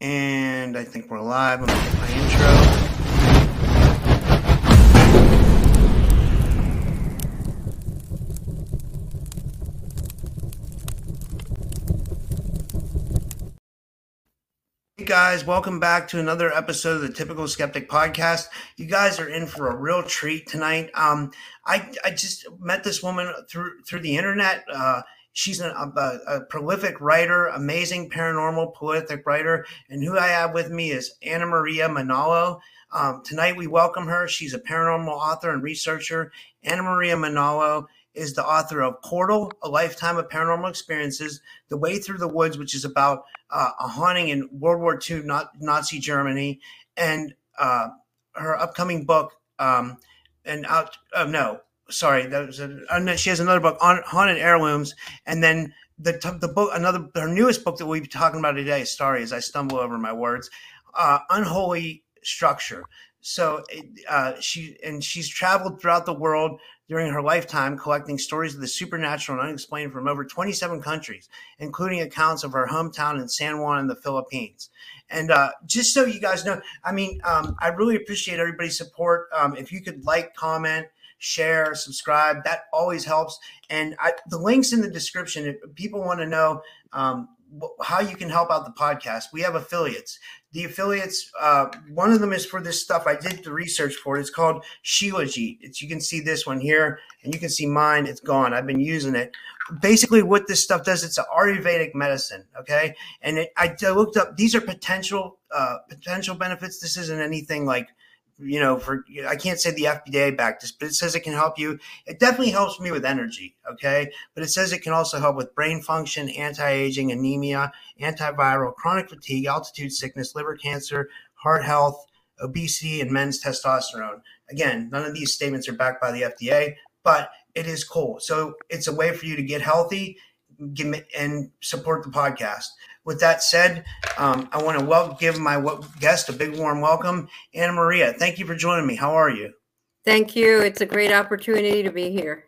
And I think we're live. I'm going to get my intro. Hey guys, welcome back to another episode of the Typical Skeptic Podcast. You guys are in for a real treat tonight. I just met this woman through the internet. She's a prolific writer, amazing paranormal prolific writer, and who I have with me is Anna Maria Manalo. Tonight we welcome her. She's a paranormal author and researcher. Anna Maria Manalo is the author of Portal, A Lifetime of Paranormal Experiences, The Way Through the Woods, which is about a haunting in World War II Nazi Germany, and her upcoming book, she has another book on Haunted Heirlooms, and then the book, her newest book that we'll be talking about today. Sorry, as I stumble over my words, Unholy Structure. So she's traveled throughout the world during her lifetime, collecting stories of the supernatural and unexplained from over 27 countries, including accounts of her hometown in San Juan in the Philippines. And just so you guys know, I really appreciate everybody's support. If you could like, comment, share, subscribe, that always helps. And the link's in the description if people want to know how you can help out the podcast. We have affiliates. The affiliates, one of them is for this stuff. I did the research for it. It's called Sheology. You can see this one here, and you can see mine. It's gone. I've been using it. Basically, what this stuff does, it's an Ayurvedic medicine, okay? And I looked up. These are potential benefits. This isn't anything like, I can't say the FDA backed this, but it says it can help you. It definitely helps me with energy, okay? But it says it can also help with brain function, anti-aging, anemia, antiviral, chronic fatigue, altitude sickness, liver cancer, heart health, obesity, and men's testosterone. Again, none of these statements are backed by the FDA, but it is cool. So it's a way for you to get healthy and support the podcast. With that said, I want to give my guest a big warm welcome. Anna Maria, thank you for joining me. How are you? Thank you. It's a great opportunity to be here.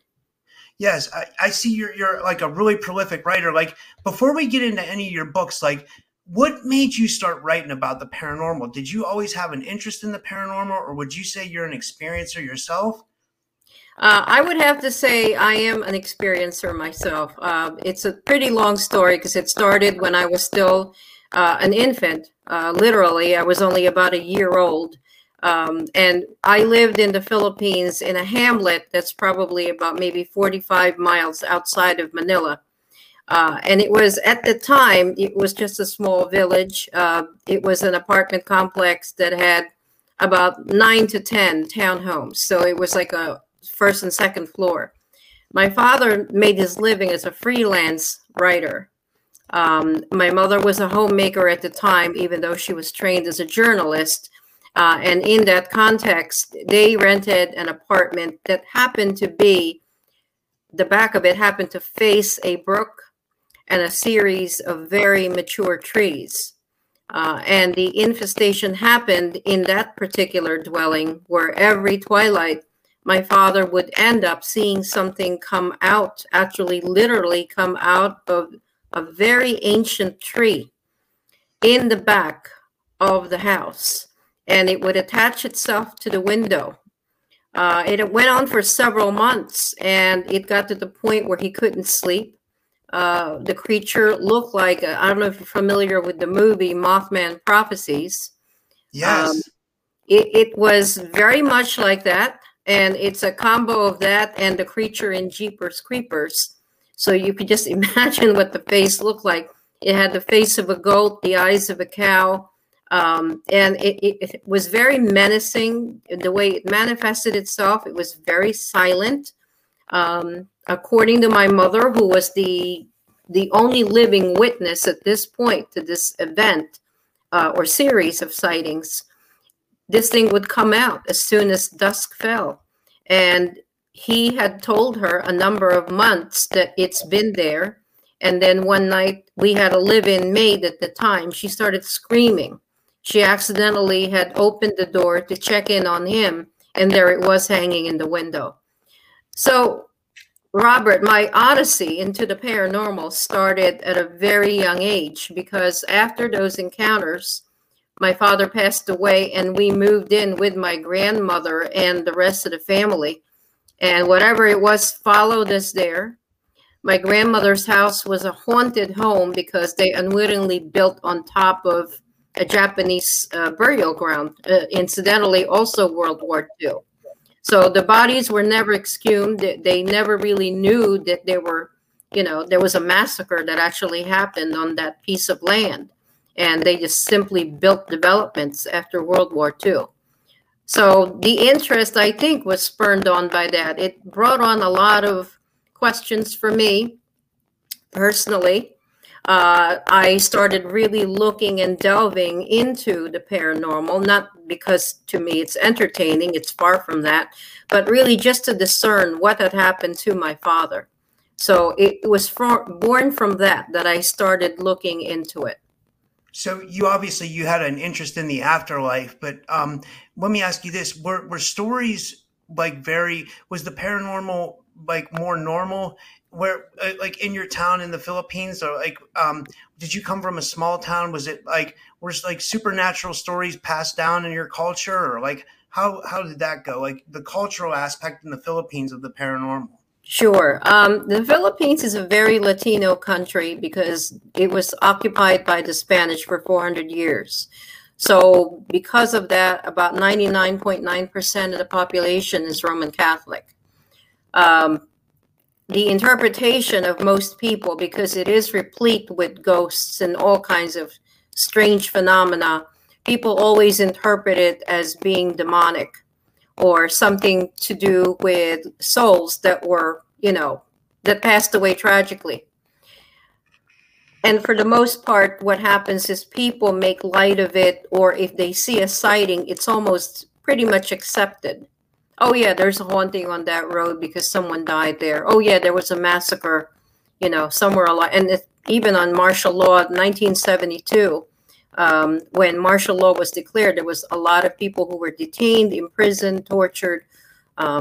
Yes, I see you're like a really prolific writer. Like, before we get into any of your books, like, what made you start writing about the paranormal? Did you always have an interest in the paranormal, or would you say you're an experiencer yourself? I would have to say I am an experiencer myself. It's a pretty long story because it started when I was still an infant. Literally, I was only about a year old. And I lived in the Philippines in a hamlet that's probably about maybe 45 miles outside of Manila. And it was, at the time, it was just a small village. It was an apartment complex that had about 9 to 10 townhomes. So it was like a first and second floor. My father made his living as a freelance writer. My mother was a homemaker at the time, even though she was trained as a journalist. And in that context, they rented an apartment that happened to be, the back of it happened to face a brook and a series of very mature trees. And the infestation happened in that particular dwelling, where every twilight my father would end up seeing something come out, actually literally come out of a very ancient tree in the back of the house. And it would attach itself to the window. It went on for several months, and it got to the point where he couldn't sleep. The creature looked like, I don't know if you're familiar with the movie Mothman Prophecies. Yes. It was very much like that. And it's a combo of that and the creature in Jeepers Creepers. So you could just imagine what the face looked like. It had the face of a goat, the eyes of a cow. And it was very menacing. The way it manifested itself, it was very silent. According to my mother, who was the only living witness at this point to this event or series of sightings, this thing would come out as soon as dusk fell. And he had told her a number of months that it's been there. And then one night, we had a live-in maid at the time. She started screaming. She accidentally had opened the door to check in on him, and there it was hanging in the window. So, Robert, my odyssey into the paranormal started at a very young age, because after those encounters, my father passed away, and we moved in with my grandmother and the rest of the family. And whatever it was followed us there. My grandmother's house was a haunted home because they unwittingly built on top of a Japanese burial ground, incidentally, also World War II. So the bodies were never exhumed. They never really knew that they were, you know, there was a massacre that actually happened on that piece of land. And they just simply built developments after World War II. So the interest, I think, was spurred on by that. It brought on a lot of questions for me personally. I started really looking and delving into the paranormal, not because to me it's entertaining, it's far from that, but really just to discern what had happened to my father. So it was born from that I started looking into it. So you obviously, you had an interest in the afterlife, but let me ask you this, were stories like was the paranormal like more normal where like in your town in the Philippines, or like did you come from a small town? Was it like, were like supernatural stories passed down in your culture, or like how did that go, like the cultural aspect in the Philippines of the paranormal? Sure. The Philippines is a very Latino country because it was occupied by the Spanish for 400 years. So because of that, about 99.9% of the population is Roman Catholic. The interpretation of most people, because it is replete with ghosts and all kinds of strange phenomena, people always interpret it as being demonic or something to do with souls that were, you know, that passed away tragically. And for the most part, what happens is people make light of it, or if they see a sighting, it's almost pretty much accepted. Oh, yeah, there's a haunting on that road because someone died there. Oh, yeah, there was a massacre, you know, somewhere along. And even on martial law, 1972, when martial law was declared, there was a lot of people who were detained, imprisoned, tortured, you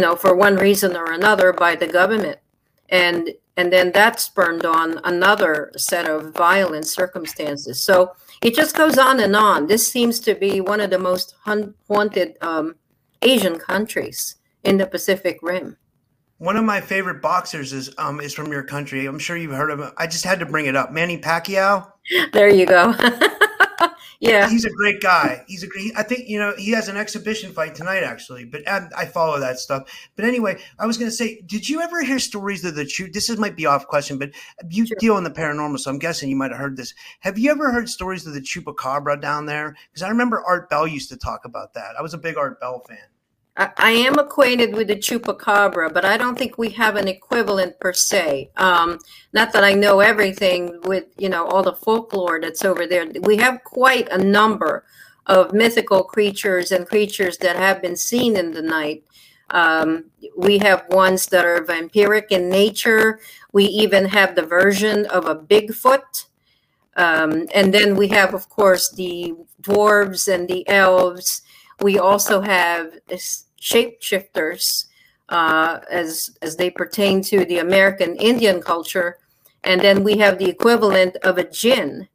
know, for one reason or another by the government. And then that spurned on another set of violent circumstances. So it just goes on and on. This seems to be one of the most haunted Asian countries in the Pacific Rim. One of my favorite boxers is from your country. I'm sure you've heard of him. I just had to bring it up. Manny Pacquiao. There you go. Yeah. He's a great guy. He's a great, I think, you know, he has an exhibition fight tonight actually, but I follow that stuff. But anyway, I was going to say, did you ever hear stories of the true, this is, might be off question, but you sure deal in the paranormal, so I'm guessing you might've heard this. Have you ever heard stories of the Chupacabra down there? Because I remember Art Bell used to talk about that. I was a big Art Bell fan. I am acquainted with the Chupacabra, but I don't think we have an equivalent per se. Not that I know everything with, you know, all the folklore that's over there. We have quite a number of mythical creatures and creatures that have been seen in the night. We have ones that are vampiric in nature. We even have the version of a Bigfoot. And then we have, of course, the dwarves and the elves. We also have shapeshifters as they pertain to the American Indian culture. And then we have the equivalent of a jinn,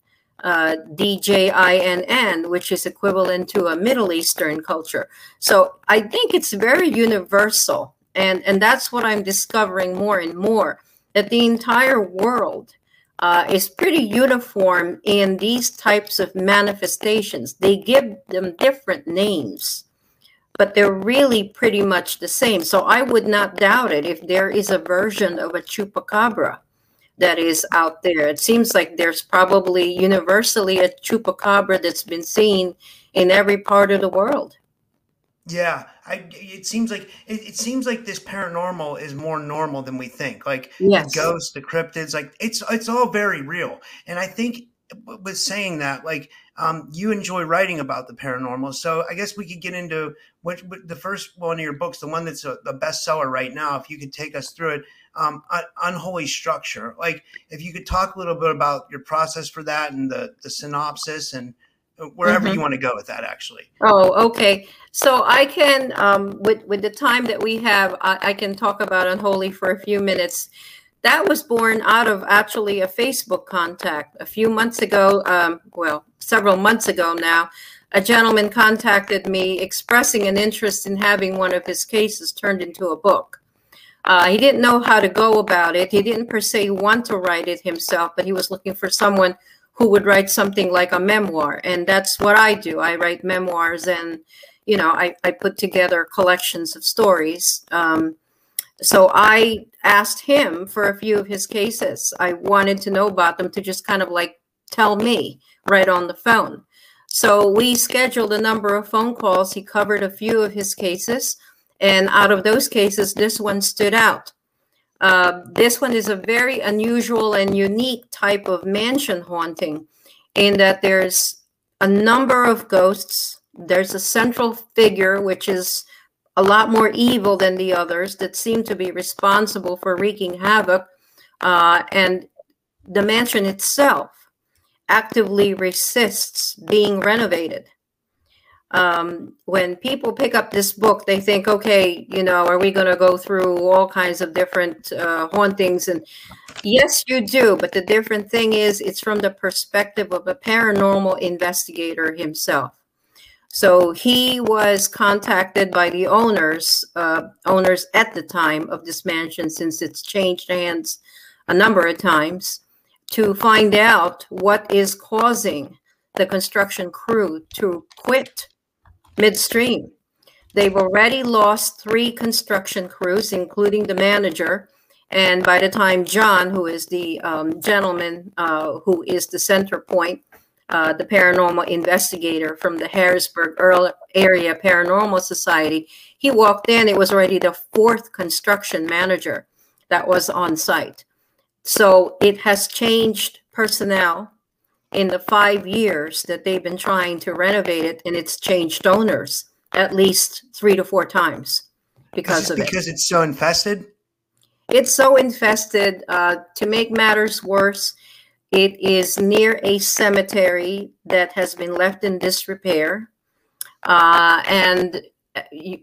D-J-I-N-N, which is equivalent to a Middle Eastern culture. So I think it's very universal. And that's what I'm discovering more and more, that the entire world is pretty uniform in these types of manifestations. They give them different names, but they're really pretty much the same. So I would not doubt it if there is a version of a chupacabra that is out there. It seems like there's probably universally a chupacabra that's been seen in every part of the world. Yeah, it seems like this paranormal is more normal than we think. Like yes. The ghosts, the cryptids, like it's all very real. And I think with saying that, like you enjoy writing about the paranormal, so I guess we could get into what the first one of your books, the one that's the bestseller right now. If you could take us through it, Unholy Structure. Like if you could talk a little bit about your process for that and the synopsis and wherever you want to go with that, actually. Oh, okay. So I can, with the time that we have, I can talk about Unholy for a few minutes. That was born out of actually a Facebook contact. A few months ago, several months ago now, a gentleman contacted me expressing an interest in having one of his cases turned into a book. He didn't know how to go about it. He didn't per se want to write it himself, but he was looking for someone who would write something like a memoir. And that's what I do. I write memoirs and, you know, I put together collections of stories. So I asked him for a few of his cases. I wanted to know about them to just kind of like tell me right on the phone. So we scheduled a number of phone calls. He covered a few of his cases. And out of those cases, this one stood out. This one is a very unusual and unique type of mansion haunting in that there's a number of ghosts. There's a central figure, which is a lot more evil than the others, that seem to be responsible for wreaking havoc. And the mansion itself actively resists being renovated. When people pick up this book, they think, okay, you know, are we going to go through all kinds of different hauntings? And yes, you do. But the different thing is it's from the perspective of a paranormal investigator himself. So he was contacted by the owners at the time of this mansion, since it's changed hands a number of times, to find out what is causing the construction crew to quit midstream. They've already lost 3 construction crews, including the manager. And by the time John, who is the gentleman who is the center point, the paranormal investigator from the Harrisburg Area Paranormal Society, he walked in, it was already the 4th construction manager that was on site. So it has changed personnel in the 5 years that they've been trying to renovate it, and it's changed owners at least 3 to 4 times because of it. Because it's so infested? It's so infested. To make matters worse, it is near a cemetery that has been left in disrepair. And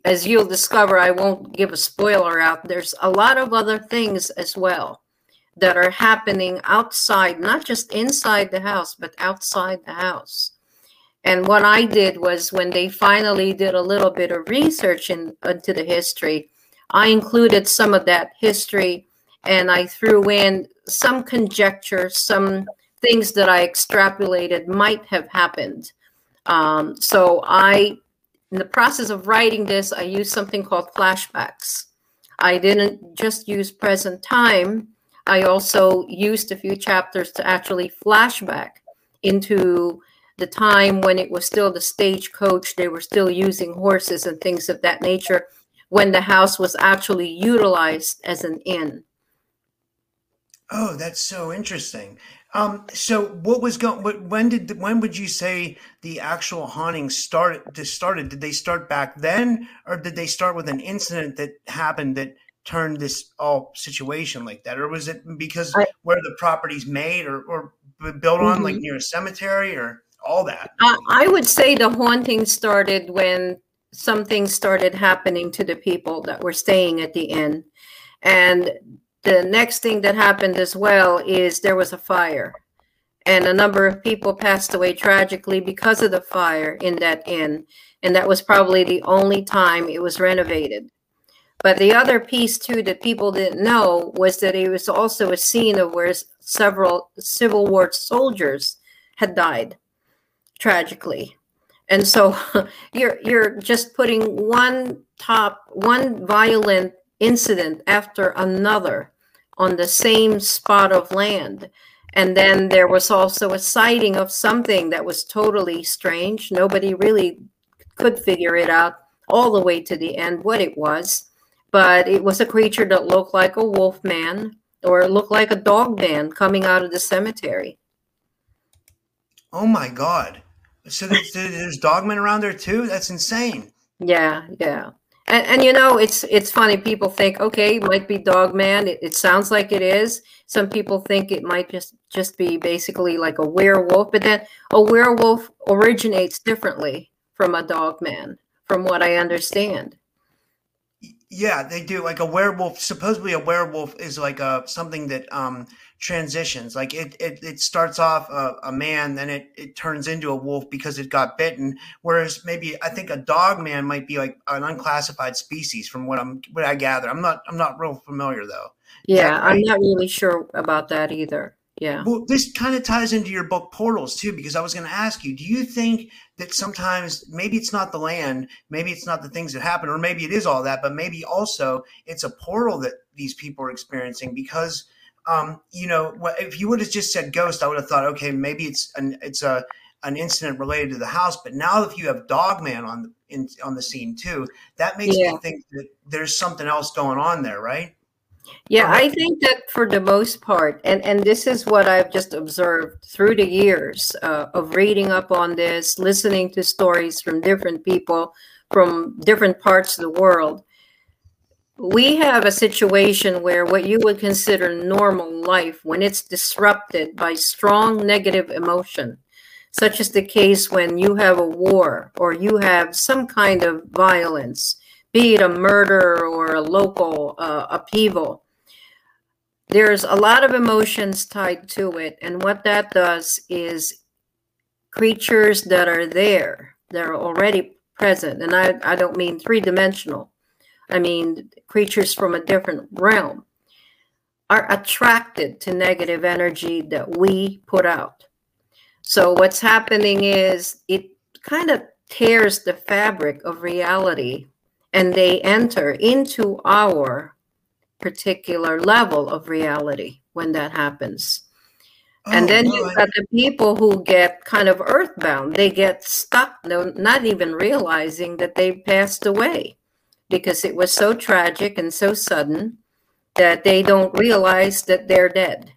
as you'll discover, I won't give a spoiler out, there's a lot of other things as well that are happening outside, not just inside the house, but outside the house. And what I did was, when they finally did a little bit of research into the history, I included some of that history, and I threw in some conjecture, some things that I extrapolated might have happened. So in the process of writing this, I used something called flashbacks. I didn't just use present time. I also used a few chapters to actually flashback into the time when it was still the stagecoach. They were still using horses and things of that nature, when the house was actually utilized as an inn. Oh, that's so interesting. So what was going? When would you say the actual haunting started? Did they start back then, or did they start with an incident that happened that turned this all situation like that? Or was it because where the property's made or built on, like near a cemetery or all that? I would say the haunting started when something started happening to the people that were staying at the inn. And the next thing that happened as well is there was a fire, and a number of people passed away tragically because of the fire in that inn. And that was probably the only time it was renovated. But the other piece, too, that people didn't know was that it was also a scene of where several Civil War soldiers had died, tragically. And so you're just putting one violent incident after another on the same spot of land. And then there was also a sighting of something that was totally strange. Nobody really could figure it out all the way to the end what it was. But it was a creature that looked like a wolf man or looked like a dog man coming out of the cemetery. Oh, my God. So there's dogmen around there, too? That's insane. Yeah, yeah. And you know, it's funny. People think, okay, it might be dogman. It sounds like it is. Some people think it might just be basically like a werewolf. But then a werewolf originates differently from a dogman, from what I understand. Yeah, they do. Like a werewolf, supposedly a werewolf is like something that transitions. Like it starts off a man, then it turns into a wolf because it got bitten. Whereas maybe I think a dog man might be like an unclassified species, from what I gather. I'm not real familiar though. Yeah, I'm not really sure about that either. Yeah. Well, this kind of ties into your book Portals too, because I was going to ask you, do you think that sometimes maybe it's not the land, maybe it's not the things that happen, or maybe it is all that, but maybe also it's a portal that these people are experiencing? Because, you know, if you would have just said ghost, I would have thought, okay, maybe it's an incident related to the house. But now if you have dogman on the scene too, that makes me think that there's something else going on there, right? Yeah, I think that for the most part, and this is what I've just observed through the years of reading up on this, listening to stories from different people from different parts of the world, we have a situation where what you would consider normal life, when it's disrupted by strong negative emotion, such as the case when you have a war or you have some kind of violence, be it a murder or a local upheaval, there's a lot of emotions tied to it. And what that does is creatures that are there, they're already present. And I don't mean three-dimensional. I mean creatures from a different realm are attracted to negative energy that we put out. So what's happening is it kind of tears the fabric of reality, and they enter into our particular level of reality when that happens. Oh, and then you've got the people who get kind of earthbound. They get stuck, not even realizing that they passed away because it was so tragic and so sudden that they don't realize that they're dead.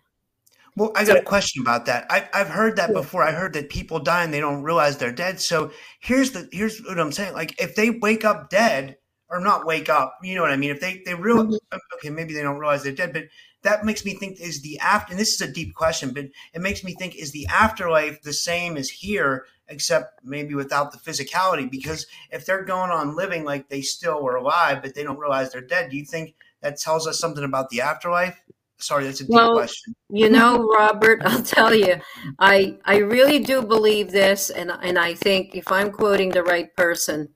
Well, I got a question about that. I've heard that before. I heard that people die and they don't realize they're dead. So here's what I'm saying. Like if they wake up dead, or not wake up, you know what I mean? If they realize, okay, maybe they don't realize they're dead, but that makes me think is the after, and this is a deep question, but it makes me think, is the afterlife the same as here, except maybe without the physicality? Because if they're going on living like they still were alive, but they don't realize they're dead, do you think that tells us something about the afterlife? Sorry, that's a deep question. You know, Robert, I'll tell you, I really do believe this. And I think if I'm quoting the right person,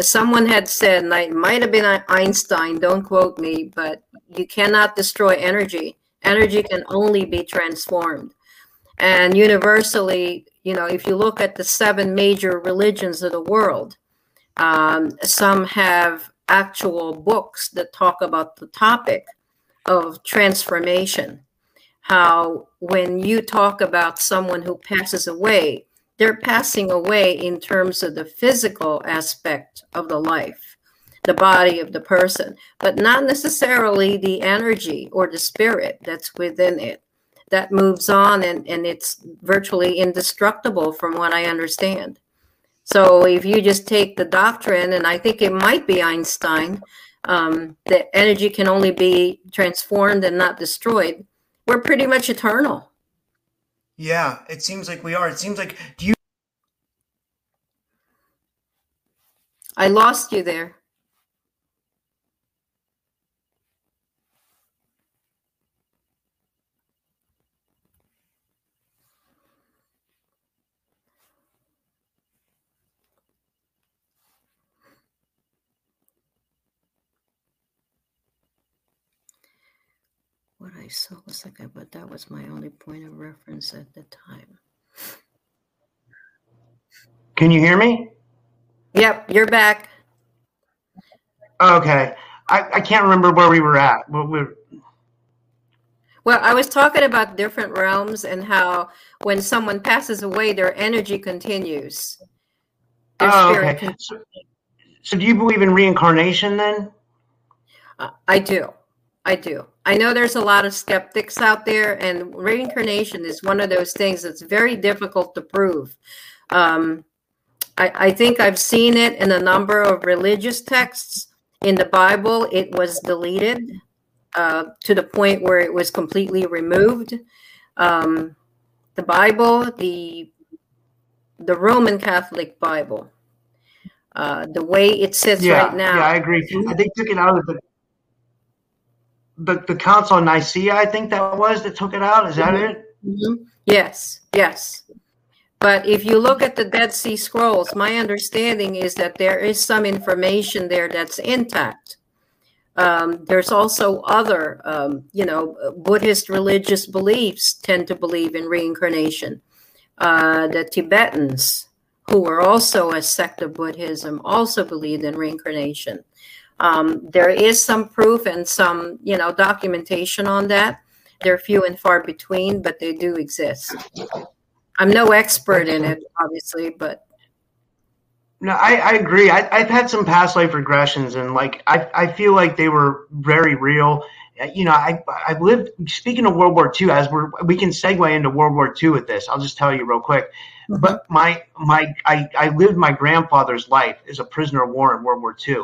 someone had said, and it might have been Einstein, don't quote me, but you cannot destroy energy. Energy can only be transformed. And universally, you know, if you look at the 7 major religions of the world, some have actual books that talk about the topic of transformation. How when you talk about someone who passes away, they're passing away in terms of the physical aspect of the life, the body of the person, but not necessarily the energy or the spirit that's within it. That moves on and it's virtually indestructible from what I understand. So if you just take the doctrine, and I think it might be Einstein, that energy can only be transformed and not destroyed, we're pretty much eternal. Yeah, it seems like we are. It seems like, do you... I lost you there. what I saw was like that, but that was my only point of reference at the time. Can you hear me? Yep, you're back. Okay. I can't remember where we were at. Well, I was talking about different realms and how when someone passes away, their energy continues. Their spirit continues. So do you believe in reincarnation then? I do. I know there's a lot of skeptics out there, and reincarnation is one of those things that's very difficult to prove. I think I've seen it in a number of religious texts. In the Bible, it was deleted to the point where it was completely removed. The Bible, the Roman Catholic Bible, the way it sits right now. Yeah, I agree. They took it out of the Council of Nicaea, I think that took it out. Is that it? Mm-hmm. Yes. But if you look at the Dead Sea Scrolls, my understanding is that there is some information there that's intact. There's also other, Buddhist religious beliefs tend to believe in reincarnation. The Tibetans, who were also a sect of Buddhism, also believed in reincarnation. There is some proof and some, documentation on that. They're few and far between, but they do exist. I'm no expert in it, obviously, but. No, I agree. I've had some past life regressions, and I feel like they were very real. I've lived, speaking of World War II, we can segue into World War II with this. I'll just tell you real quick. Mm-hmm. But I lived my grandfather's life as a prisoner of war in World War II,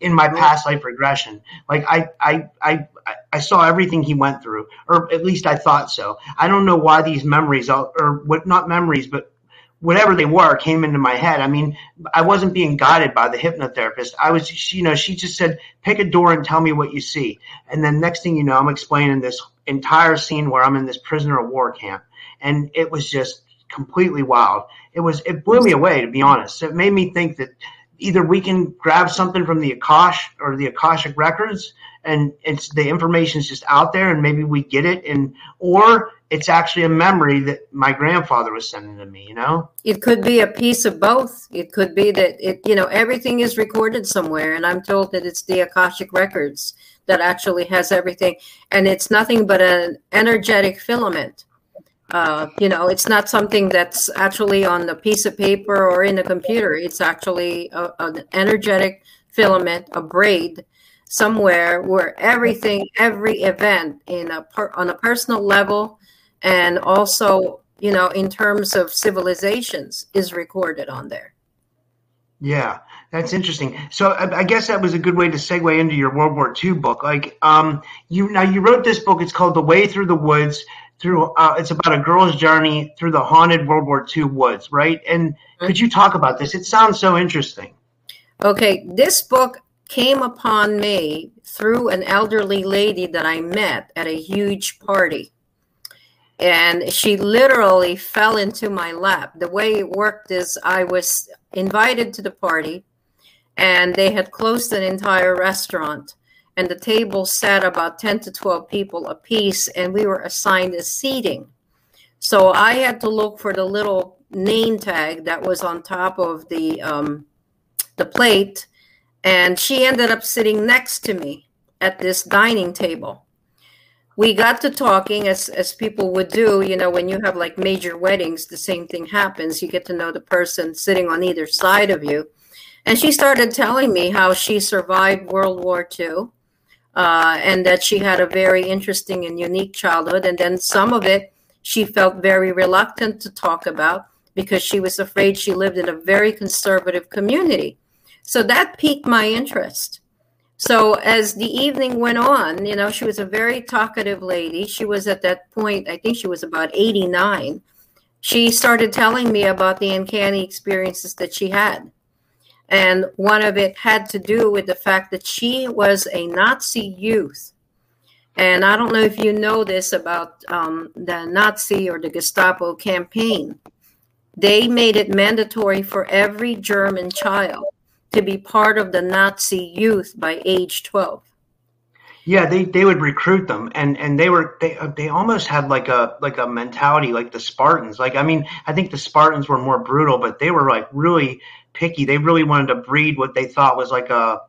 in my past life regression. I saw everything he went through, or at least I thought so. I don't know why these memories, or what, not memories, but whatever they were, came into my head. I mean, I wasn't being guided by the hypnotherapist. I was, she just said, pick a door and tell me what you see. And then next thing you know, I'm explaining this entire scene where I'm in this prisoner of war camp. And it was just completely wild. It blew me away, to be honest. It made me think that either we can grab something from the Akash or the Akashic Records, and it's the information's just out there, and maybe we get it, or it's actually a memory that my grandfather was sending to me. It could be a piece of both. It could be that everything is recorded somewhere, and I'm told that it's the Akashic Records that actually has everything, and it's nothing but an energetic filament. It's not something that's actually on a piece of paper or in a computer. It's actually an energetic filament, a braid, somewhere where everything, every event on a personal level, and also, in terms of civilizations, is recorded on there. Yeah, that's interesting. So I guess that was a good way to segue into your World War II book. You wrote this book. It's called The Way Through the Woods. It's about a girl's journey through the haunted World War II woods, right? And could you talk about this? It sounds so interesting. Okay, this book came upon me through an elderly lady that I met at a huge party. And she literally fell into my lap. The way it worked is I was invited to the party, and they had closed an entire restaurant. And the table sat about 10 to 12 people apiece, and we were assigned a seating. So I had to look for the little name tag that was on top of the plate, and she ended up sitting next to me at this dining table. We got to talking, as people would do. When you have major weddings, the same thing happens. You get to know the person sitting on either side of you. And she started telling me how she survived World War II. And that she had a very interesting and unique childhood. And then some of it she felt very reluctant to talk about because she was afraid. She lived in a very conservative community. So that piqued my interest. So as the evening went on, she was a very talkative lady. She was at that point, I think she was about 89. She started telling me about the uncanny experiences that she had. And one of it had to do with the fact that she was a Nazi youth. And I don't know if you know this about the Nazi or the Gestapo campaign. They made it mandatory for every German child to be part of the Nazi youth by age 12. Yeah, they would recruit them, and they almost had like a mentality like the Spartans. Like, I mean, I think the Spartans were more brutal, but they were like really picky. They really wanted to breed what they thought was like a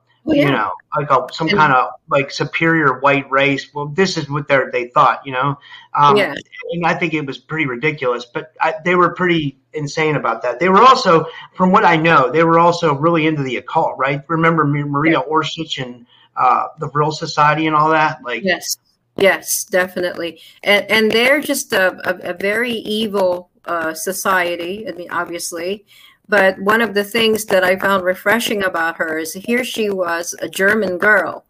some kind of like superior white race. Well, this is what they thought, you know. And I think it was pretty ridiculous, but they were pretty insane about that. They were also, from what I know, they were also really into the occult, right? Remember Maria Orsic and the Vril Society and all that, like yes, definitely, and they're just a very evil society. I mean, obviously, but one of the things that I found refreshing about her is here she was a German girl,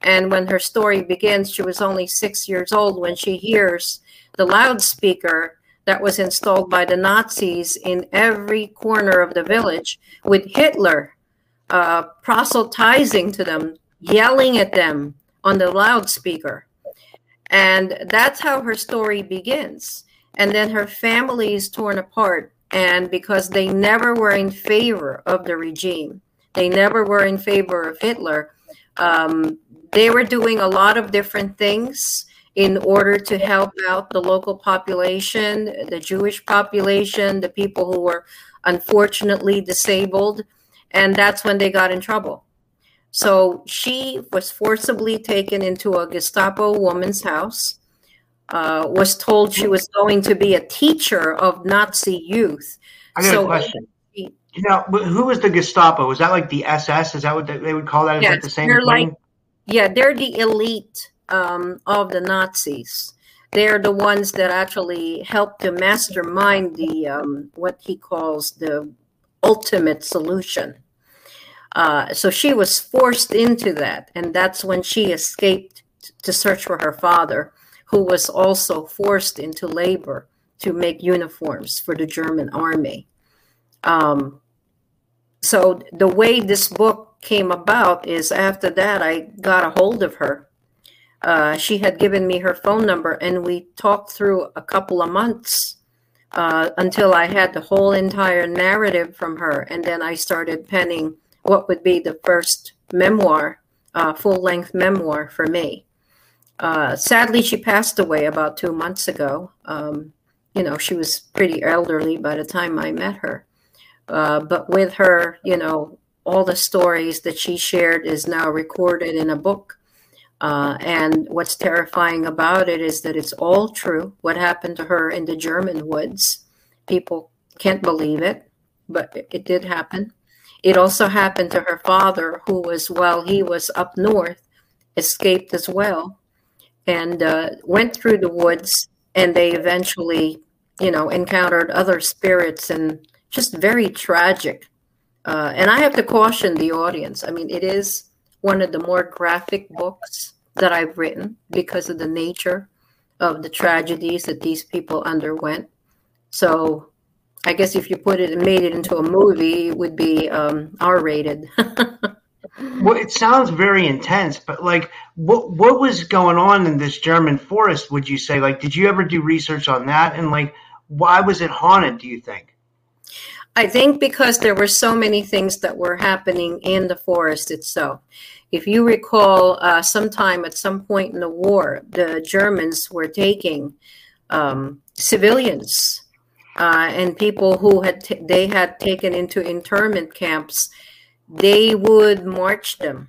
and when her story begins, she was only 6 years old when she hears the loudspeaker that was installed by the Nazis in every corner of the village, with Hitler proselytizing to them, yelling at them on the loudspeaker. And that's how her story begins. And then her family is torn apart, and because they never were in favor of the regime, they never were in favor of Hitler, they were doing a lot of different things in order to help out the local population, the Jewish population, the people who were unfortunately disabled, and that's when they got in trouble. So she was forcibly taken into a Gestapo woman's house, was told she was going to be a teacher of Nazi youth. I got a question. Now, who was the Gestapo? Was that like the SS? Is that what they would call that? Yes, is that the same thing? They're the elite of the Nazis. They're the ones that actually helped to mastermind the what he calls the ultimate solution. So she was forced into that, and that's when she escaped to search for her father, who was also forced into labor to make uniforms for the German army. So the way this book came about is after that, I got a hold of her. She had given me her phone number, and we talked through a couple of months until I had the whole entire narrative from her, and then I started penning what would be the first memoir, full-length memoir for me. Sadly, she passed away about 2 months ago. She was pretty elderly by the time I met her. But with her, all the stories that she shared is now recorded in a book. And what's terrifying about it is that it's all true. What happened to her in the German woods, people can't believe it, but it did happen. It also happened to her father, who was, while he was up north, escaped as well, and went through the woods, and they eventually, encountered other spirits, and just very tragic. And I have to caution the audience. I mean, it is one of the more graphic books that I've written because of the nature of the tragedies that these people underwent. So I guess if you put it and made it into a movie, it would be R-rated. Well, it sounds very intense, but like, what was going on in this German forest? Would you say, like, did you ever do research on that? And like, why was it haunted, do you think? I think because there were so many things that were happening in the forest itself. If you recall, sometime at some point in the war, the Germans were taking civilians. And people who had they had taken into internment camps, they would march them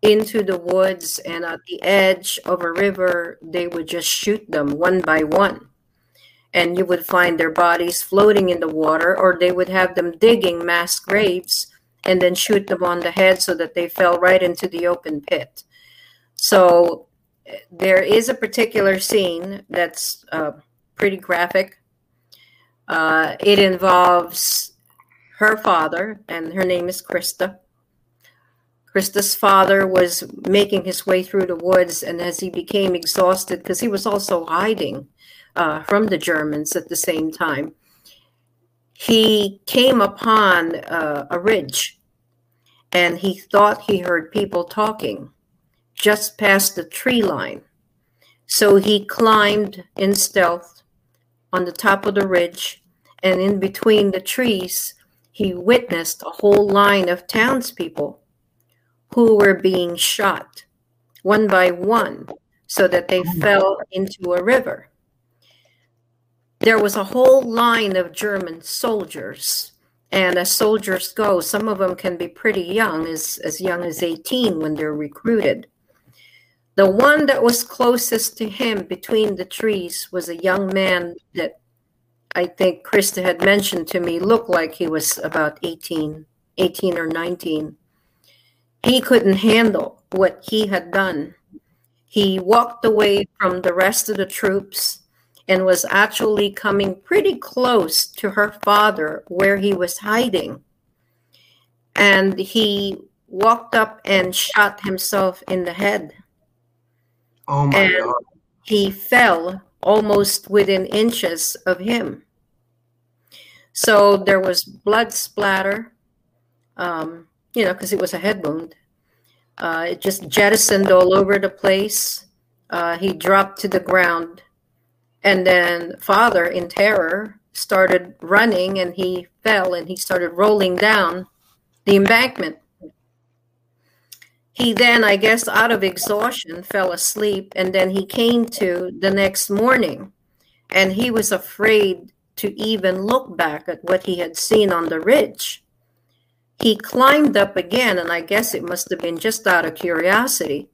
into the woods, and at the edge of a river, they would just shoot them one by one. And you would find their bodies floating in the water, or they would have them digging mass graves and then shoot them on the head so that they fell right into the open pit. So there is a particular scene that's pretty graphic. It involves her father, and her name is Krista. Krista's father was making his way through the woods, and as he became exhausted, because he was also hiding from the Germans at the same time, he came upon a ridge, and he thought he heard people talking just past the tree line. So he climbed in stealth on the top of the ridge, and in between the trees, he witnessed a whole line of townspeople who were being shot one by one, so that they fell into a river. There was a whole line of German soldiers, and as soldiers go, some of them can be pretty young, as young as 18 when they're recruited. The one that was closest to him between the trees was a young man that I think Krista had mentioned to me looked like he was about 18 or 19. He couldn't handle what he had done. He walked away from the rest of the troops and was actually coming pretty close to her father where he was hiding. And he walked up and shot himself in the head. Oh my God. He fell almost within inches of him. So there was blood splatter, you know, because it was a head wound. It just jettisoned all over the place. He dropped to the ground. And then father, in terror, started running, and he fell, and he started rolling down the embankment. He then, I guess, out of exhaustion, fell asleep, and then he came to the next morning, and he was afraid to even look back at what he had seen on the ridge. He climbed up again, and I guess it must have been just out of curiosity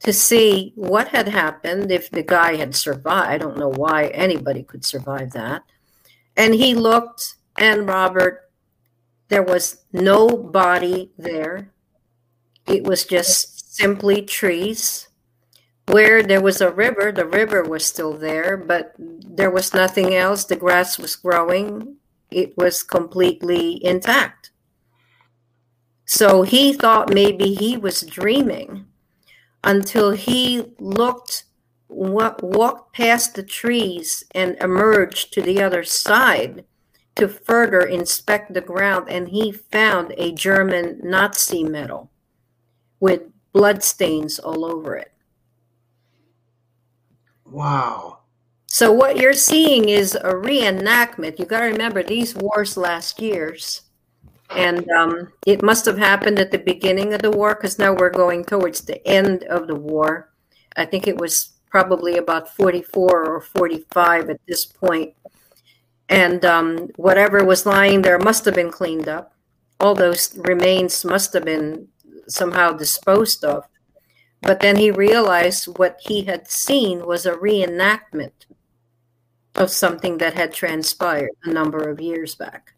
to see what had happened, if the guy had survived. I don't know why anybody could survive that. And he looked, and Robert, there was no body there. It was just simply trees. Where there was a river, the river was still there, but there was nothing else. The grass was growing. It was completely intact. So he thought maybe he was dreaming until he walked past the trees and emerged to the other side to further inspect the ground, and he found a German Nazi medal with bloodstains all over it. Wow. So what you're seeing is a reenactment. You got to remember, these wars last years. And it must have happened at the beginning of the war, because now we're going towards the end of the war. I think it was probably about 44 or 45 at this point. And whatever was lying there must have been cleaned up. All those remains must have been somehow disposed of. But then he realized what he had seen was a reenactment of something that had transpired a number of years back.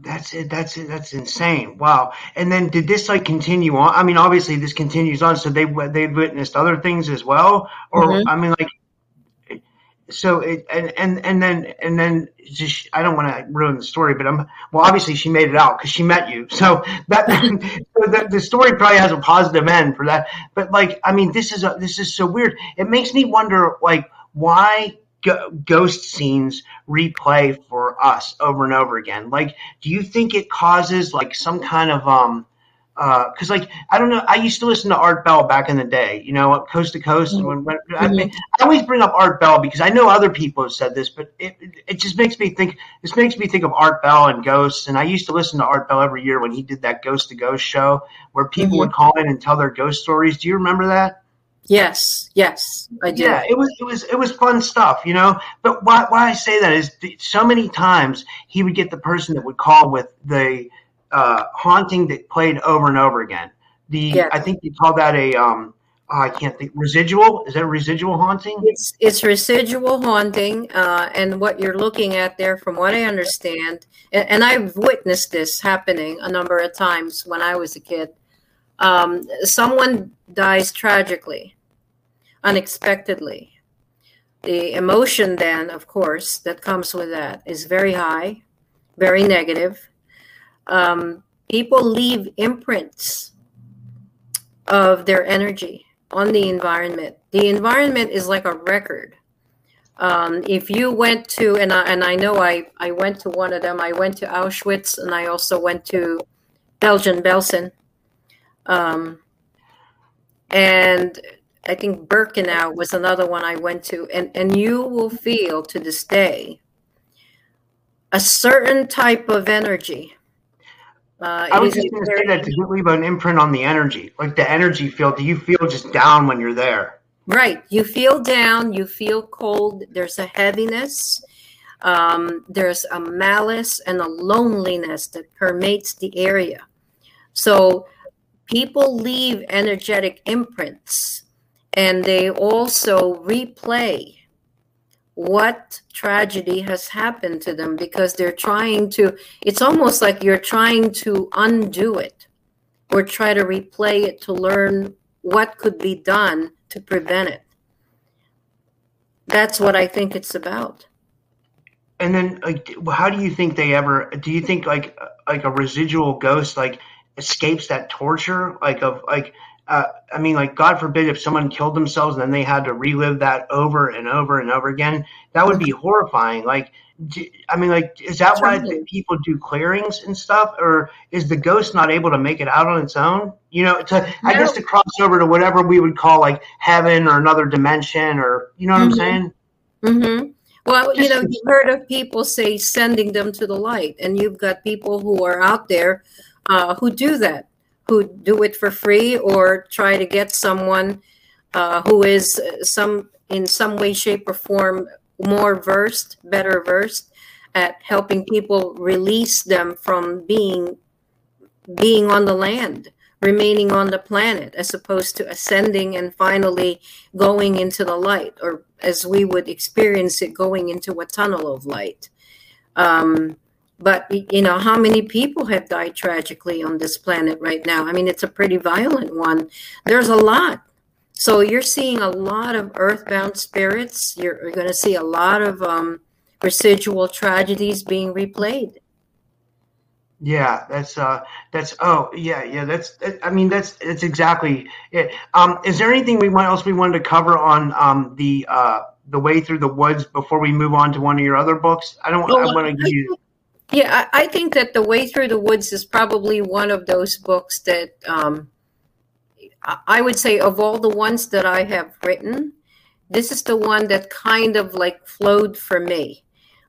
That's it. That's it. That's insane. Wow. And then did this like continue on? I mean, obviously this continues on. So they witnessed other things as well, or I mean, like, so it, and then just, I don't want to ruin the story, but well, obviously she made it out because she met you. So that so the story probably has a positive end for that. But like, I mean, this is so weird. It makes me wonder, like, why ghost scenes replay for us over and over again. Like, do you think it causes like some kind of because like, I don't know, I used to listen to Art Bell back in the day, you know, Coast to Coast. And I always bring up Art Bell because I know other people have said this, but it just makes me think, this makes me think of Art Bell and ghosts. And I used to listen to Art Bell every year when he did that Ghost to Ghost show where people would call in and tell their ghost stories. Do you remember that? Yes, I do. Yeah, it was fun stuff, you know. But why I say that is so many times he would get the person that would call with the haunting that played over and over again. I think you call that a I can't think, residual. Is that residual haunting? It's residual haunting, and what you're looking at there, from what I understand, and I've witnessed this happening a number of times when I was a kid. Someone dies tragically, unexpectedly. The emotion then, of course, that comes with that is very high, very negative. People leave imprints of their energy on the environment. The environment is like a record. If you went to, and I know I went to one of them, I went to Auschwitz, and I also went to Bergen-Belsen. And I think Birkenau was another one I went to, and you will feel to this day a certain type of energy I was just going to say that, did you leave an imprint on the energy, like the energy field? Do you feel just down when you're there? Right. You feel down. You feel cold. There's a heaviness. There's a malice and a loneliness that permeates the area. So people leave energetic imprints, and they also replay what tragedy has happened to them because they're trying to, it's almost like you're trying to undo it or try to replay it to learn what could be done to prevent it. That's what I think it's about. And then, like, how do you think they ever, do you think like a residual ghost like escapes that torture? I mean, like, God forbid if someone killed themselves and then they had to relive that over and over and over again, that would be horrifying. Like, is that why people do clearings and stuff? Or is the ghost not able to make it out on its own? You know, I guess to cross over to whatever we would call like heaven or another dimension or, you know what I'm saying? Mm-hmm. Well, you know, you've heard of people say sending them to the light, and you've got people who are out there who do that, who do it for free or try to get someone who is in some way, shape, or form better versed at helping people release them from being on the land, remaining on the planet, as opposed to ascending and finally going into the light, or as we would experience it, going into a tunnel of light. But, you know, how many people have died tragically on this planet right now? I mean, it's a pretty violent one. There's a lot. So you're seeing a lot of earthbound spirits. You're going to see a lot of residual tragedies being replayed. Yeah, that's exactly it. Is there anything we wanted to cover on The Way Through the Woods before we move on to one of your other books? I want to give you. Yeah, I think that The Way Through the Woods is probably one of those books that I would say of all the ones that I have written, this is the one that kind of like flowed for me.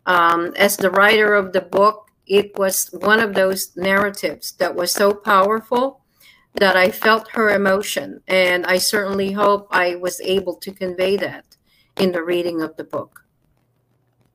As the writer of the book, it was one of those narratives that was so powerful that I felt her emotion. And I certainly hope I was able to convey that in the reading of the book.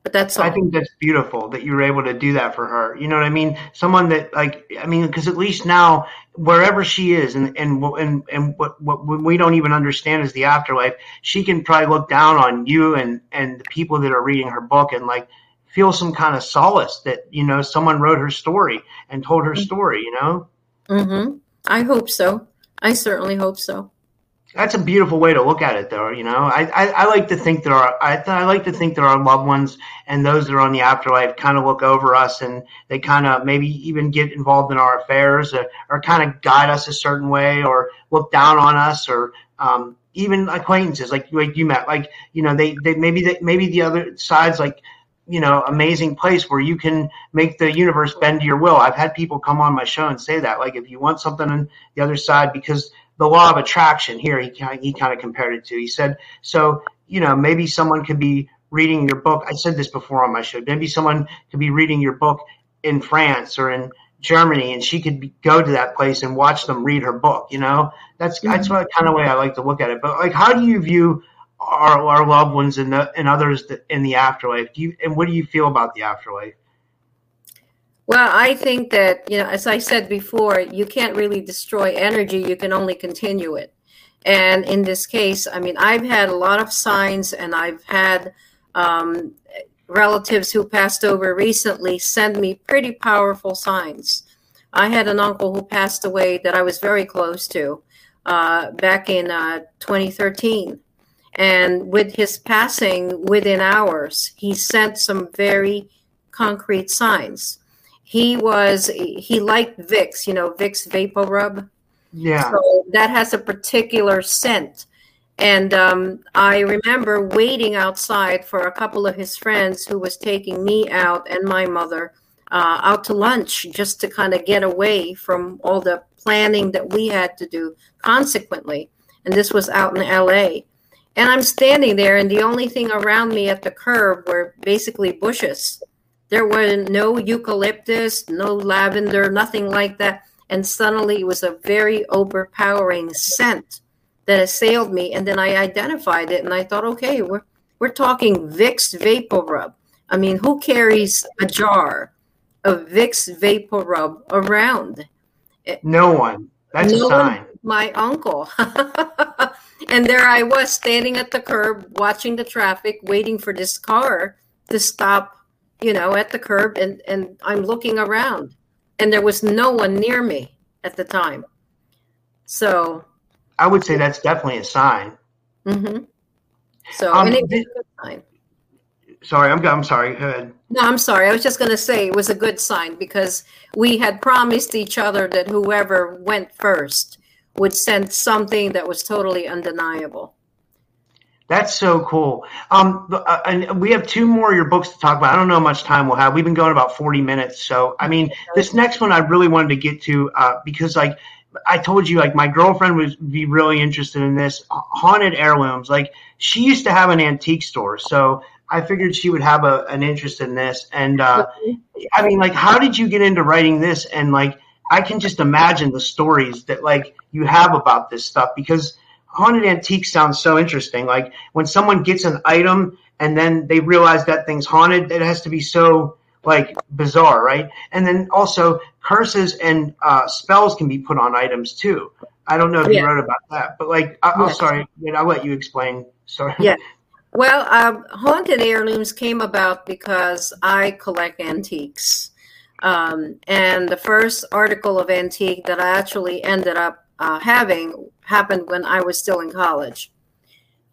But that's all. I think that's beautiful that you were able to do that for her. You know what I mean? Someone that, like, I mean, because at least now, wherever she is, and what we don't even understand is the afterlife, she can probably look down on you and the people that are reading her book and, like, feel some kind of solace that, you know, someone wrote her story and told her story, you know? Mm-hmm. I hope so. I certainly hope so. That's a beautiful way to look at it, though. You know, I like to think that our loved ones and those that are on the afterlife kind of look over us, and they kind of maybe even get involved in our affairs, or kind of guide us a certain way, or look down on us, or even acquaintances like you met, like, you know, maybe the other side's like, you know, amazing place where you can make the universe bend to your will. I've had people come on my show and say that, like, if you want something on the other side, because the law of attraction here, he kind of compared it to. He said, so, you know, maybe someone could be reading your book. I said this before on my show. Maybe someone could be reading your book in France or in Germany, and she could go to that place and watch them read her book. You know, that's what kind of way I like to look at it. But, like, how do you view our loved ones and others in the afterlife? And what do you feel about the afterlife? Well, I think that, you know, as I said before, you can't really destroy energy. You can only continue it. And in this case, I mean, I've had a lot of signs, and I've had relatives who passed over recently send me pretty powerful signs. I had an uncle who passed away that I was very close to back in 2013. And with his passing, within hours, he sent some very concrete signs. He liked Vicks, you know, Vicks Vapor Rub. Yeah. So that has a particular scent. And I remember waiting outside for a couple of his friends who was taking me out and my mother out to lunch, just to kind of get away from all the planning that we had to do consequently. And this was out in LA. And I'm standing there, and the only thing around me at the curb were basically bushes. There were no eucalyptus, no lavender, nothing like that. And suddenly it was a very overpowering scent that assailed me. And then I identified it and I thought, okay, we're talking Vicks Vapor Rub. I mean, who carries a jar of Vicks Vapor Rub around? No one. That's no a sign. My uncle. And there I was standing at the curb, watching the traffic, waiting for this car to stop, you know, at the curb. And I'm looking around. And there was no one near me at the time. So I would say that's definitely a sign. Mm-hmm. So and it was a good sign. Sorry, I'm sorry. Go ahead. No, I'm sorry. I was just going to say it was a good sign because we had promised each other that whoever went first would send something that was totally undeniable. That's so cool. And we have two more of your books to talk about. I don't know how much time we'll have. We've been going about 40 minutes. So, I mean, this next one I really wanted to get to because, like, I told you, like, my girlfriend would be really interested in this. Haunted Heirlooms. Like, she used to have an antique store. So I figured she would have an interest in this. And, I mean, like, how did you get into writing this? And, like, I can just imagine the stories that, like, you have about this stuff because haunted antiques sounds so interesting. Like, when someone gets an item and then they realize that thing's haunted, it has to be so, like, bizarre, right? And then also curses and spells can be put on items, too. I don't know if you wrote about that. But, like, I'm sorry. I'll let you explain. Sorry. Yeah. Well, Haunted Heirlooms came about because I collect antiques. And the first article of antique that I actually ended up having happened when I was still in college.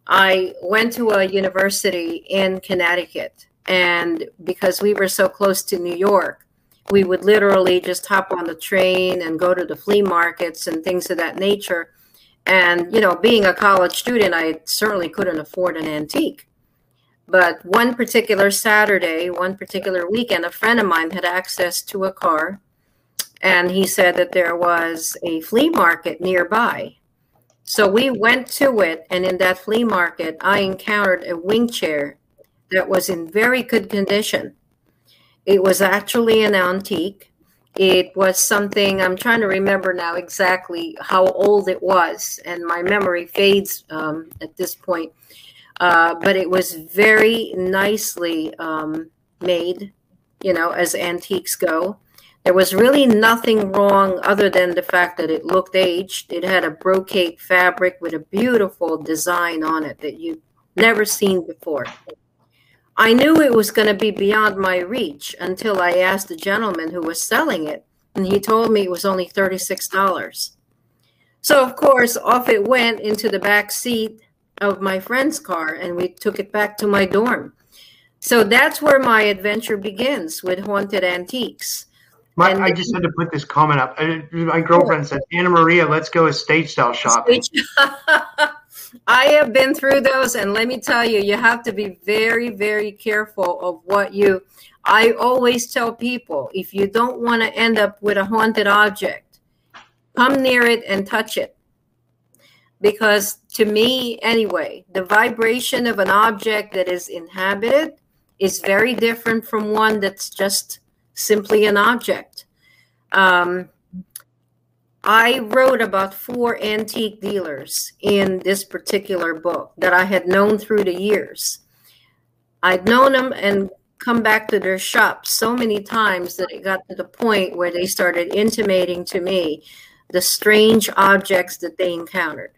I went to a university in Connecticut, and because we were so close to New York, we would literally just hop on the train and go to the flea markets and things of that nature. And, you know, being a college student, I certainly couldn't afford an antique. But one particular Saturday, one particular weekend, a friend of mine had access to a car, and he said that there was a flea market nearby. So we went to it, and in that flea market, I encountered a wing chair that was in very good condition. It was actually an antique. It was something, I'm trying to remember now exactly how old it was, and my memory fades at this point. But it was very nicely made, you know, as antiques go. There was really nothing wrong other than the fact that it looked aged. It had a brocade fabric with a beautiful design on it that you've never seen before. I knew it was going to be beyond my reach until I asked the gentleman who was selling it, and he told me it was only $36. So, of course, off it went into the back seat of my friend's car, and we took it back to my dorm. So that's where my adventure begins with haunted antiques. I just had to put this comment up. My girlfriend said, Anna Maria, let's go estate sale shopping. I have been through those, and let me tell you, you have to be very, very careful of what you... I always tell people, if you don't want to end up with a haunted object, come near it and touch it. Because to me, anyway, the vibration of an object that is inhabited is very different from one that's just simply an object. I wrote about 4 antique dealers in this particular book that I had known through the years. I'd known them and come back to their shops so many times that it got to the point where they started intimating to me the strange objects that they encountered.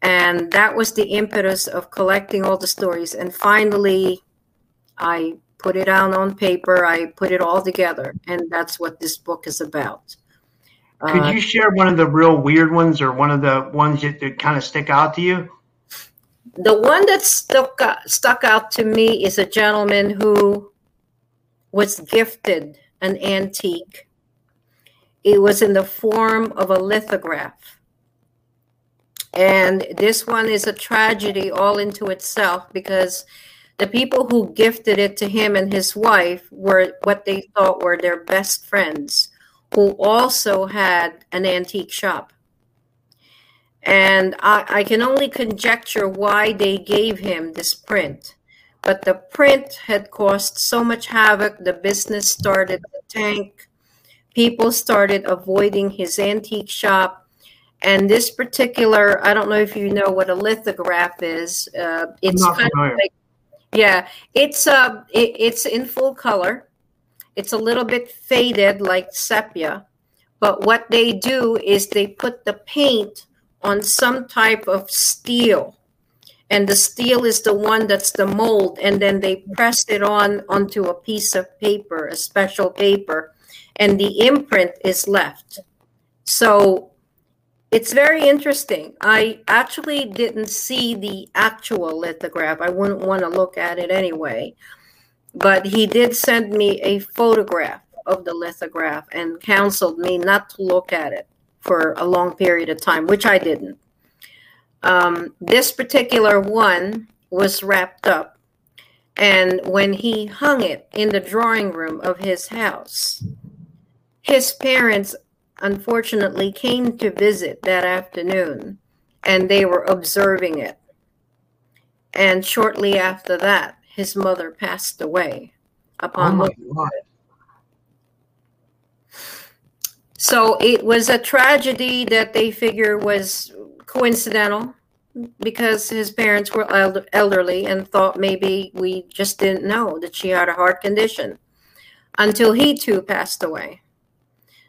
And that was the impetus of collecting all the stories. And finally, I put it down on paper. I put it all together. And that's what this book is about. Could you share one of the real weird ones or one of the ones that kind of stick out to you? The one that stuck out to me is a gentleman who was gifted an antique. It was in the form of a lithograph. And this one is a tragedy all into itself because the people who gifted it to him and his wife were what they thought were their best friends, who also had an antique shop. And I can only conjecture why they gave him this print. but the print had caused so much havoc, the business started to tank. People started avoiding his antique shop. And this particular, I don't know if you know what a lithograph is. It's kind of like, yeah, it's in full color. It's a little bit faded like sepia. But what they do is they put the paint on some type of steel. And the steel is the one that's the mold. And then they press it on onto a piece of paper, a special paper. And the imprint is left. So it's very interesting. I actually didn't see the actual lithograph. I wouldn't want to look at it anyway. But he did send me a photograph of the lithograph and counseled me not to look at it for a long period of time, which I didn't. This particular one was wrapped up. And when he hung it in the drawing room of his house, his parents unfortunately came to visit that afternoon, and they were observing it. And shortly after that, his mother passed away upon looking at it. So it was a tragedy that they figure was coincidental, because his parents were elderly and thought maybe we just didn't know that she had a heart condition, until he too passed away.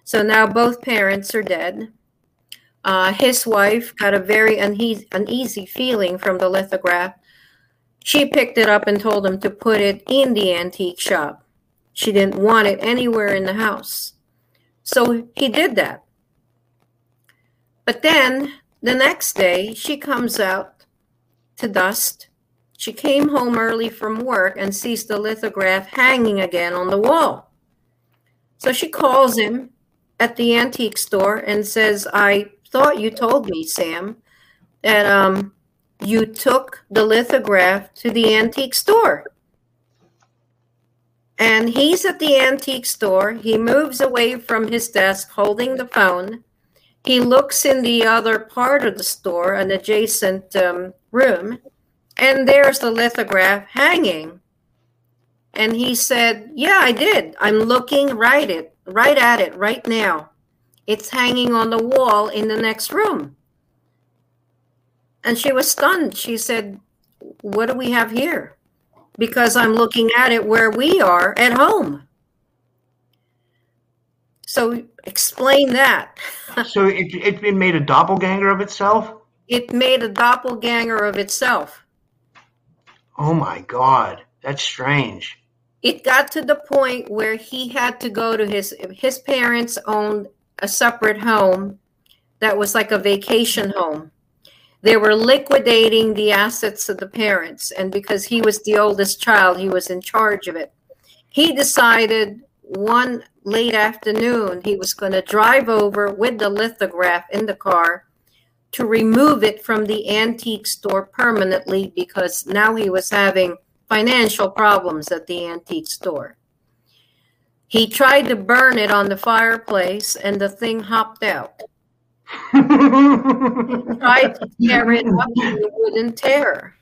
So now both parents are dead. His wife got a very uneasy feeling from the lithograph. She picked it up and told him to put it in the antique shop. She didn't want it anywhere in the house. So he did that. But then the next day, she comes out to dust. She came home early from work and sees the lithograph hanging again on the wall. So she calls him at the antique store and says, I thought you told me, Sam, that you took the lithograph to the antique store. And he's at the antique store. He moves away from his desk holding the phone. He looks in the other part of the store, an adjacent room, and there's the lithograph hanging. And he said, yeah, I did. I'm looking right at it right now. It's hanging on the wall in the next room. And she was stunned. She said, what do we have here? Because I'm looking at it where we are at home. So explain that. So it made a doppelganger of itself? It made a doppelganger of itself. Oh, my God. That's strange. It got to the point where he had to go to his parents owned a separate home that was like a vacation home. They were liquidating the assets of the parents, and because he was the oldest child, he was in charge of it. He decided one late afternoon he was going to drive over with the lithograph in the car to remove it from the antique store permanently, because now he was having financial problems at the antique store. He tried to burn it on the fireplace, and the thing hopped out. He tried to tear it up, and it wouldn't tear.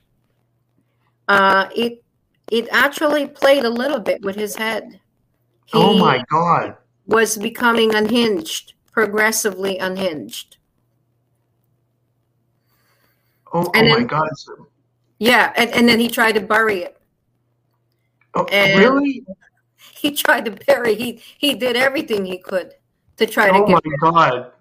It actually played a little bit with his head. He oh my God! Was becoming unhinged, progressively unhinged. Oh my God! Yeah, and then he tried to bury it. Oh, and really? He tried to bury. He did everything he could to try to get. Oh my God!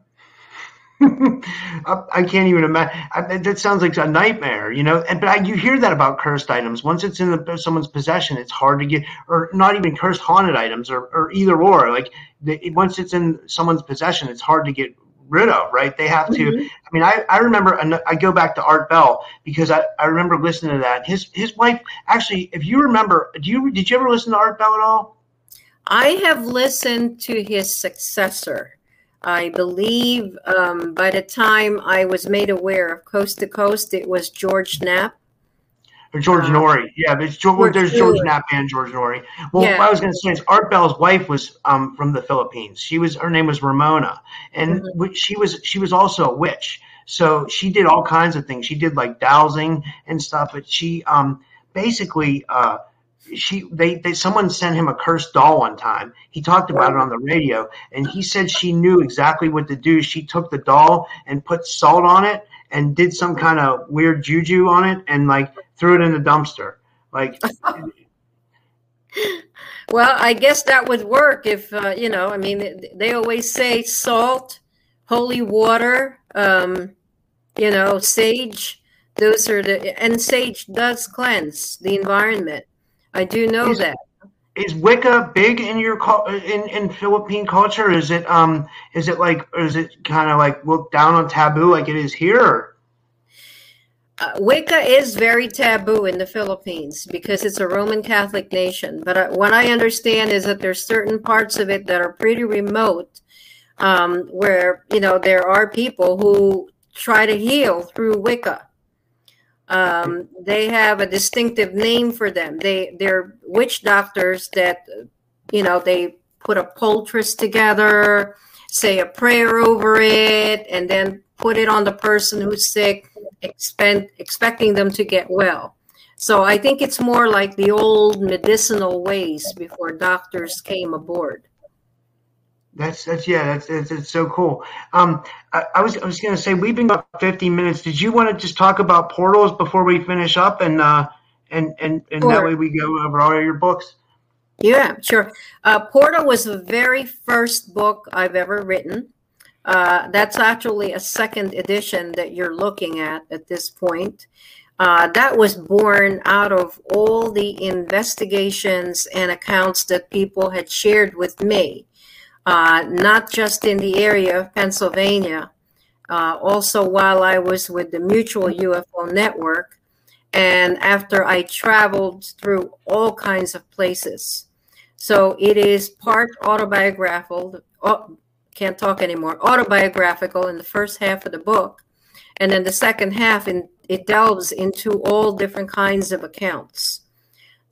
I can't even imagine. That sounds like a nightmare, you know. But you hear that about cursed items. Once it's in someone's possession, it's hard to get, or not even cursed, haunted items, or either or. Like once it's in someone's possession, it's hard to get rid of, right? They have to. I mean, I remember, and I go back to Art Bell, because I remember listening to that. His wife, actually, if you remember, did you ever listen to Art Bell at all? I have listened to his successor. I believe by the time I was made aware of Coast to Coast, it was George Knapp. Or George Norrie. Yeah, there's George Knapp and George Norrie. Well, yeah. What I was going to say is Art Bell's wife was from the Philippines. Her name was Ramona, and she was also a witch. So she did all kinds of things. She did like dowsing and stuff, but she basically, someone sent him a cursed doll one time. He talked about it on the radio, and he said she knew exactly what to do. She took the doll and put salt on it and did some kind of weird juju on it and, like, threw it in the dumpster. Like, well, I guess that would work if, you know, I mean, they always say salt, holy water, you know, sage. Those are the, and sage does cleanse the environment. I do know that. Is Wicca big in your in Philippine culture? Is it like, or is it kind of like looked down on, taboo like it is here? Wicca is very taboo in the Philippines because it's a Roman Catholic nation. But what I understand is that there's certain parts of it that are pretty remote, where, you know, there are people who try to heal through Wicca. They have a distinctive name for them. They're witch doctors that, you know, they put a poultice together, say a prayer over it, and then put it on the person who's sick, expecting them to get well. So I think it's more like the old medicinal ways before doctors came aboard. That's so cool. I was going to say, we've been about 50 minutes. Did you want to just talk about portals before we finish up, and sure, that way we go over all your books? Yeah, sure. Portal was the very first book I've ever written. That's actually a second edition that you're looking at this point. That was born out of all the investigations and accounts that people had shared with me. Not just in the area of Pennsylvania, also while I was with the Mutual UFO Network, and after I traveled through all kinds of places. So it is part autobiographical, autobiographical in the first half of the book, and then the second half, it delves into all different kinds of accounts.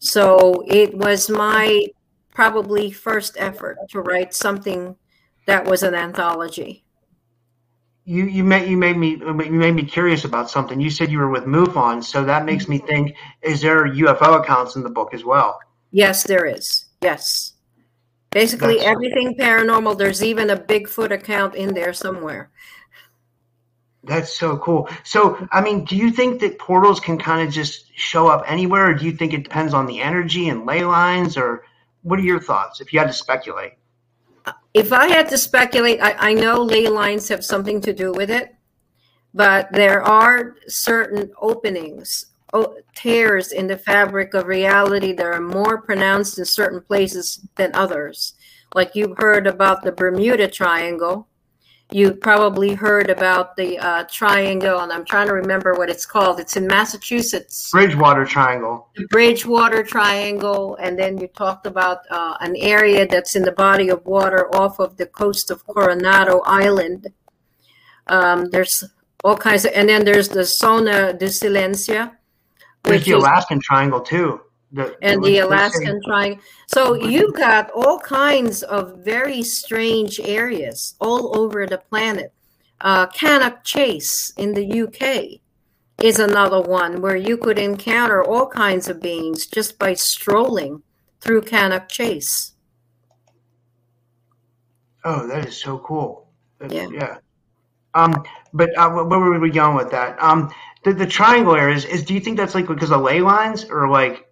So it was my probably first effort to write something that was an anthology. You made me curious about something. You said you were with MUFON, so that makes me think: is there UFO accounts in the book as well? Yes, there is. Yes, basically everything paranormal. There's even a Bigfoot account in there somewhere. That's so cool. So, I mean, do you think that portals can kind of just show up anywhere, or do you think it depends on the energy and ley lines, or? What are your thoughts if you had to speculate? If I had to speculate, I know ley lines have something to do with it, but there are certain openings, tears in the fabric of reality that are more pronounced in certain places than others. Like you've heard about the Bermuda Triangle. You've probably heard about the triangle, and I'm trying to remember what it's called. It's in Massachusetts. Bridgewater Triangle. The Bridgewater Triangle, and then you talked about an area that's in the body of water off of the coast of Coronado Island. There's all kinds of, and then there's the Zona de Silencio. There's the Alaskan Triangle, too. The Alaskan Triangle. So you've got all kinds of very strange areas all over the planet. Cannock Chase in the UK is another one where you could encounter all kinds of beings just by strolling through Cannock Chase. Oh, that is so cool. Yeah. But where were we going with that? The triangle areas, do you think that's like because of ley lines or like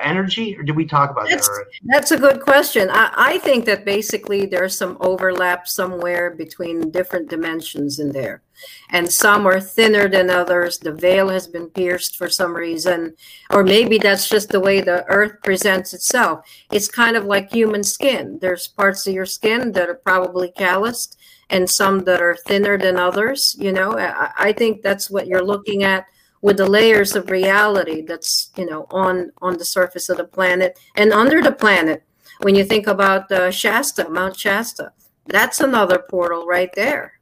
energy, or did we talk about that? That's a good question. I think that basically there's some overlap somewhere between different dimensions in there, and some are thinner than others. The veil has been pierced for some reason, or maybe that's just the way the earth presents itself. It's kind of like human skin. There's parts of your skin that are probably calloused and some that are thinner than others. You know, I think that's what you're looking at with the layers of reality that's, you know, on the surface of the planet and under the planet. When you think about Shasta, Mount Shasta, that's another portal right there.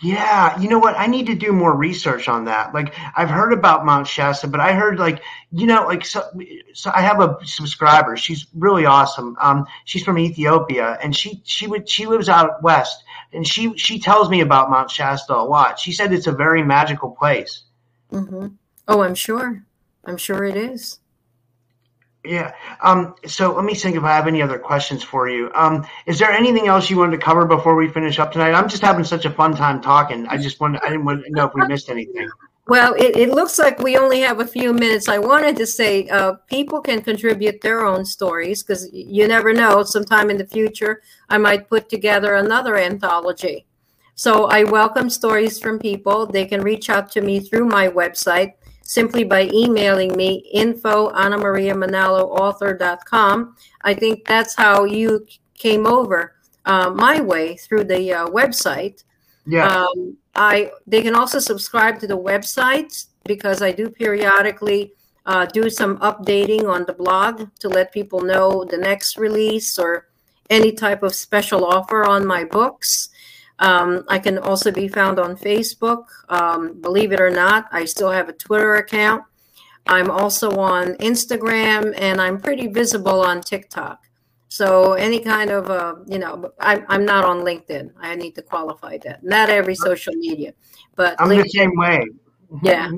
Yeah. You know what? I need to do more research on that. Like, I've heard about Mount Shasta, but I heard, like, you know, like, so I have a subscriber. She's really awesome. She's from Ethiopia, and she lives out west, and she tells me about Mount Shasta a lot. She said it's a very magical place. Mm-hmm. Oh, I'm sure it is. Yeah. So let me think if I have any other questions for you. Is there anything else you wanted to cover before we finish up tonight? I'm just having such a fun time talking. I didn't want to know if we missed anything. Well, it looks like we only have a few minutes. I wanted to say people can contribute their own stories because you never know. Sometime in the future, I might put together another anthology. So I welcome stories from people. They can reach out to me through my website, simply by emailing me, info@annamariamanaloauthor.com. I think that's how you came over my way through the website. Yeah. They can also subscribe to the website because I do periodically do some updating on the blog to let people know the next release or any type of special offer on my books. I can also be found on Facebook. Believe it or not, I still have a Twitter account. I'm also on Instagram, and I'm pretty visible on TikTok. So any kind of, I'm not on LinkedIn. I need to qualify that. Not every social media, but I'm LinkedIn, the same way. Yeah,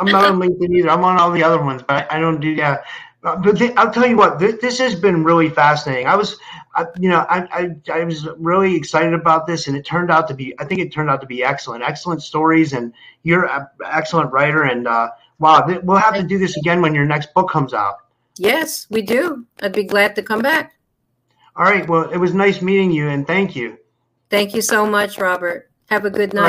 I'm not on LinkedIn either. I'm on all the other ones, but I don't do that. But I'll tell you what, this has been really fascinating. I was really excited about this, and it turned out to be excellent stories, and you're an excellent writer. And wow, we'll have to do this again when your next book comes out. Yes, we do. I'd be glad to come back. All right. Well, it was nice meeting you, and thank you. Thank you so much, Robert. Have a good night.